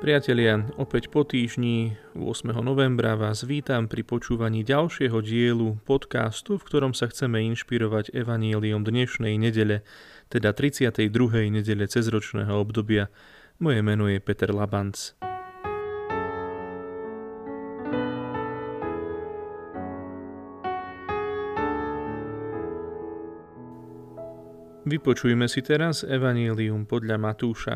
Priatelia, opäť po týždni 8. novembra vás vítam pri počúvaní ďalšieho dielu podcastu, v ktorom sa chceme inšpirovať evaníliom dnešnej nedele, teda 32. nedele cezročného obdobia. Moje meno je Peter Labanc. Vypočujme si teraz evanílium podľa Matúša.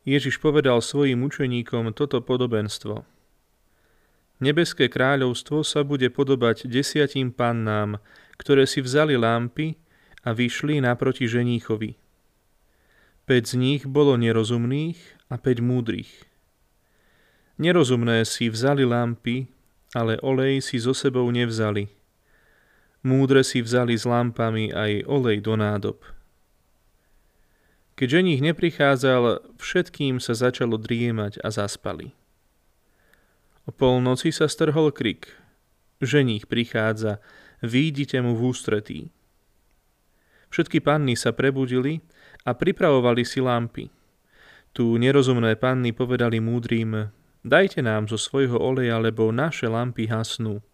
Ježiš povedal svojim učeníkom toto podobenstvo. Nebeské kráľovstvo sa bude podobať 10 pannám, ktoré si vzali lampy a vyšli naproti ženíchovi. 5 z nich bolo nerozumných a 5 múdrych. Nerozumné si vzali lampy, ale olej si so sebou nevzali. Múdre si vzali s lampami aj olej do nádob. Keď ženích neprichádzal, všetkým sa začalo driemať a zaspali. O polnoci sa strhol krik. Ženích prichádza, výjdite mu v ústretí. Všetky panny sa prebudili a pripravovali si lampy. Tu nerozumné panny povedali múdrym, dajte nám zo svojho oleja, lebo naše lampy hasnú.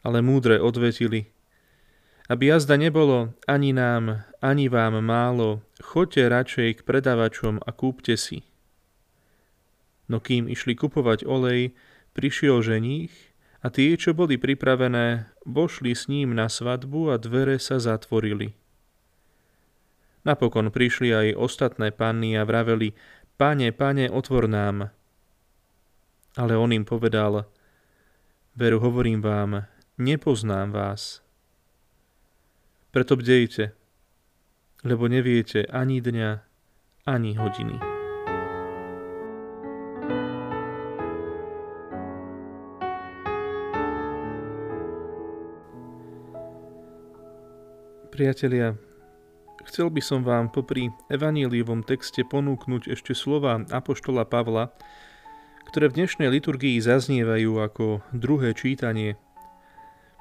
Ale múdre odvetili, aby jazda nebolo ani nám, ani vám málo, choďte radšej k predavačom a kúpte si. No kým išli kupovať olej, prišiel ženích a tie, čo boli pripravené, vošli s ním na svadbu a dvere sa zatvorili. Napokon prišli aj ostatné panny a vraveli, Pane, Pane, otvor nám. Ale on im povedal, veru hovorím vám, nepoznám vás. Preto bdejte, lebo neviete ani dňa, ani hodiny. Priatelia, chcel by som vám popri evanjeliovom texte ponúknuť ešte slova apoštola Pavla, ktoré v dnešnej liturgii zaznievajú ako druhé čítanie,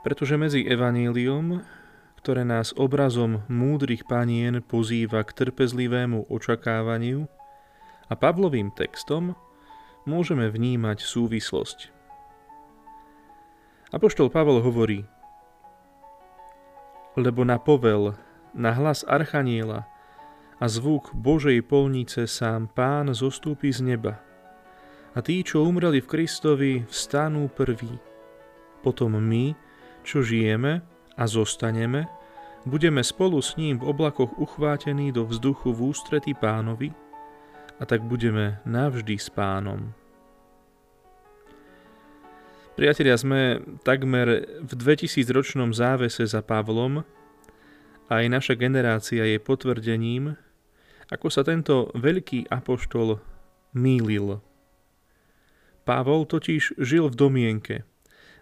pretože medzi evanjeliom, ktoré nás obrazom múdrych panien pozýva k trpezlivému očakávaniu, a Pavlovým textom môžeme vnímať súvislosť. Apoštol Pavol hovorí, lebo na povel, na hlas archaniela a zvuk Božej polnice sám Pán zostúpi z neba a tí, čo umreli v Kristovi, vstanú prví. Potom my, čo žijeme a zostaneme, budeme spolu s ním v oblakoch uchvátení do vzduchu v ústretí Pánovi a tak budeme navždy s Pánom. Priatelia, sme takmer v 2000-ročnom závese za Pavlom a aj naša generácia je potvrdením, ako sa tento veľký apoštol mýlil. Pavol totiž žil v domienke,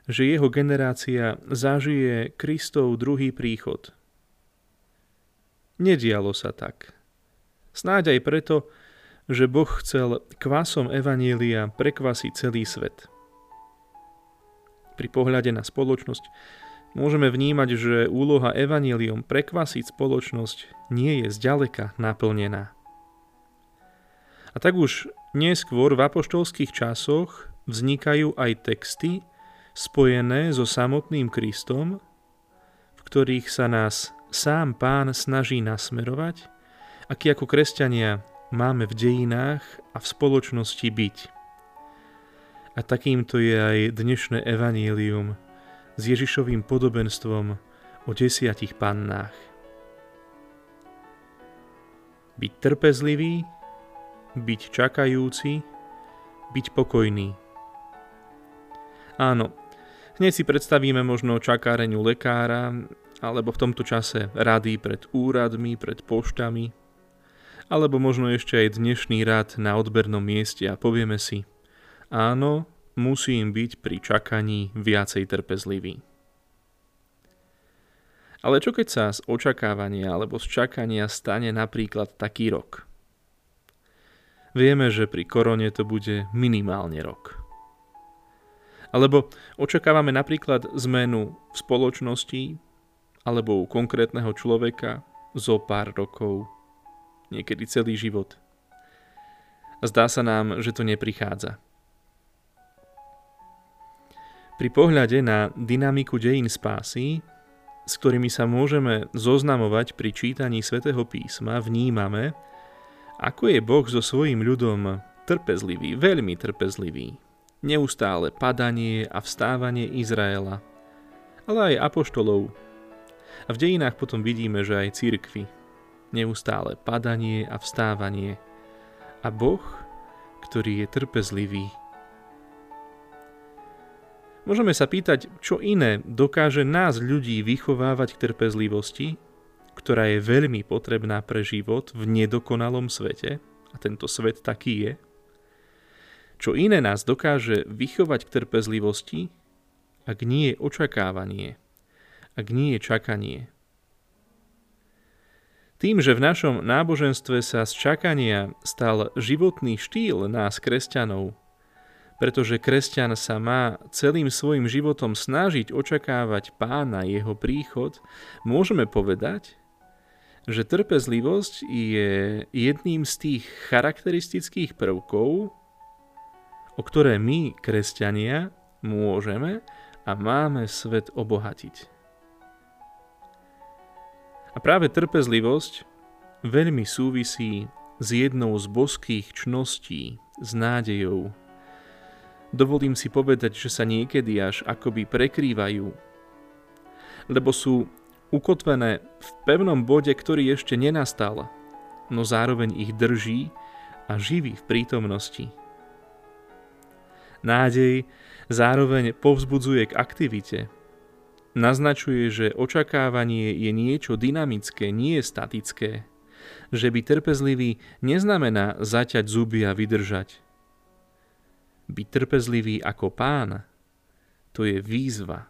že jeho generácia zažije Kristov druhý príchod. Nedialo sa tak. Snáď aj preto, že Boh chcel kvasom evanjelia prekvasiť celý svet. Pri pohľade na spoločnosť môžeme vnímať, že úloha evanjeliom prekvasiť spoločnosť nie je zďaleka naplnená. A tak už neskôr v apoštolských časoch vznikajú aj texty, spojené so samotným Kristom, v ktorých sa nás sám Pán snaží nasmerovať, aký ako kresťania máme v dejinách a v spoločnosti byť. A takýmto je aj dnešné evanjelium s Ježišovým podobenstvom o 10 pannách. Byť trpezlivý, byť čakajúci, byť pokojný. Áno, hneď si predstavíme možno čakáreň u lekára, alebo v tomto čase rady pred úradmi, pred poštami, alebo možno ešte aj dnešný rad na odbernom mieste a povieme si, áno, musím byť pri čakaní viacej trpezlivý. Ale čo keď sa z očakávania alebo z čakania stane napríklad taký rok? Vieme, že pri korone to bude minimálne rok. Alebo očakávame napríklad zmenu v spoločnosti alebo u konkrétneho človeka zo pár rokov, niekedy celý život. Zdá sa nám, že to neprichádza. Pri pohľade na dynamiku dejín spásy, s ktorými sa môžeme zoznamovať pri čítaní Svätého písma, vnímame, ako je Boh so svojím ľudom trpezlivý, veľmi trpezlivý. Neustále padanie a vstávanie Izraela, ale aj apoštolov. A v dejinách potom vidíme, že aj cirkvi. Neustále padanie a vstávanie. A Boh, ktorý je trpezlivý. Môžeme sa pýtať, čo iné dokáže nás ľudí vychovávať k trpezlivosti, ktorá je veľmi potrebná pre život v nedokonalom svete, a tento svet taký je. Čo iné nás dokáže vychovať k trpezlivosti, ak nie je očakávanie, ak nie je čakanie. Tým, že v našom náboženstve sa z čakania stal životný štýl nás kresťanov, pretože kresťan sa má celým svojim životom snažiť očakávať Pána, jeho príchod, môžeme povedať, že trpezlivosť je jedným z tých charakteristických prvkov, o ktoré my, kresťania, môžeme a máme svet obohatiť. A práve trpezlivosť veľmi súvisí s jednou z boských cností, s nádejou. Dovolím si povedať, že sa niekedy až akoby prekrývajú, lebo sú ukotvené v pevnom bode, ktorý ešte nenastal, no zároveň ich drží a živí v prítomnosti. Nádej zároveň povzbudzuje k aktivite. Naznačuje, že očakávanie je niečo dynamické, nie statické, že byť trpezlivý neznamená zaťať zuby a vydržať. Byť trpezlivý ako Pán, to je výzva.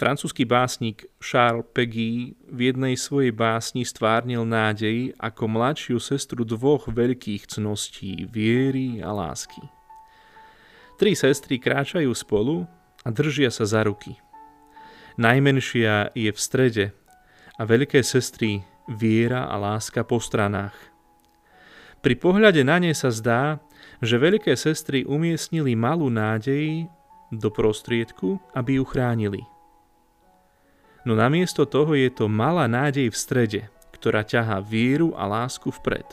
Francúzsky básnik Charles Péguy v jednej svojej básni stvárnil nádej ako mladšiu sestru dvoch veľkých cností, viery a lásky. Tri sestry kráčajú spolu a držia sa za ruky. Najmenšia je v strede a veľké sestry viera a láska po stranách. Pri pohľade na ne sa zdá, že veľké sestry umiestnili malú nádej do prostriedku, aby ju chránili. No namiesto toho je to malá nádej v strede, ktorá ťahá vieru a lásku vpred.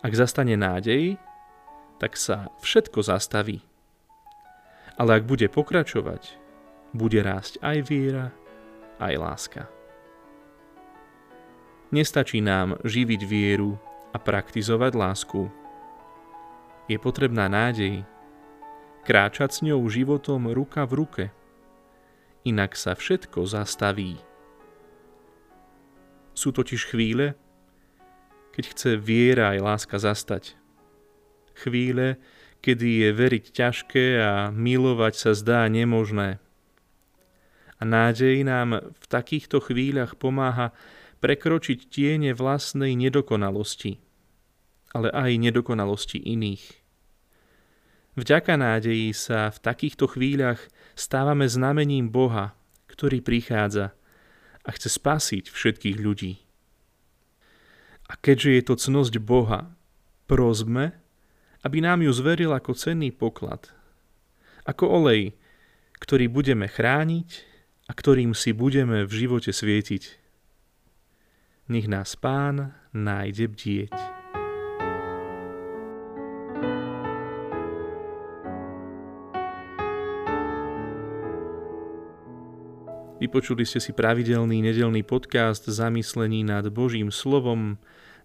Ak zastane nádej, tak sa všetko zastaví. Ale ak bude pokračovať, bude rásť aj viera, aj láska. Nestačí nám živiť vieru a praktizovať lásku. Je potrebná nádej, kráčať s ňou životom ruka v ruke, inak sa všetko zastaví. Sú totiž chvíle, keď chce viera aj láska zastať. Chvíle, kedy je veriť ťažké a milovať sa zdá nemožné. A nádej nám v takýchto chvíľach pomáha prekročiť tiene vlastnej nedokonalosti, ale aj nedokonalosti iných. Vďaka nádeji sa v takýchto chvíľach stávame znamením Boha, ktorý prichádza a chce spasiť všetkých ľudí. A keďže je to cnosť Boha, prosme, aby nám ju zveril ako cenný poklad, ako olej, ktorý budeme chrániť a ktorým si budeme v živote svietiť. Nech nás Pán nájde bdieť. Vypočuli ste si pravidelný nedeľný podcast Zamyslení nad Božím slovom.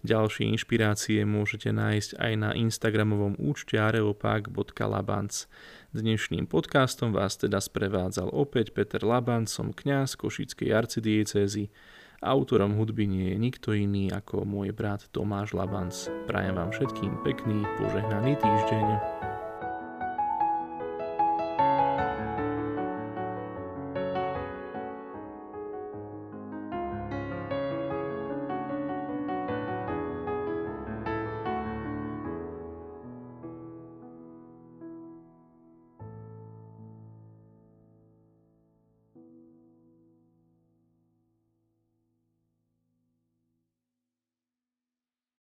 Ďalšie inšpirácie môžete nájsť aj na instagramovom účte @labanc. Dnešným podcastom vás teda sprevádzal opäť Peter Labanc, som kňaz Košickej arcidiecézy. Autorom hudby nie je nikto iný ako môj brat Tomáš Labanc. Prajem vám všetkým pekný, požehnaný týždeň.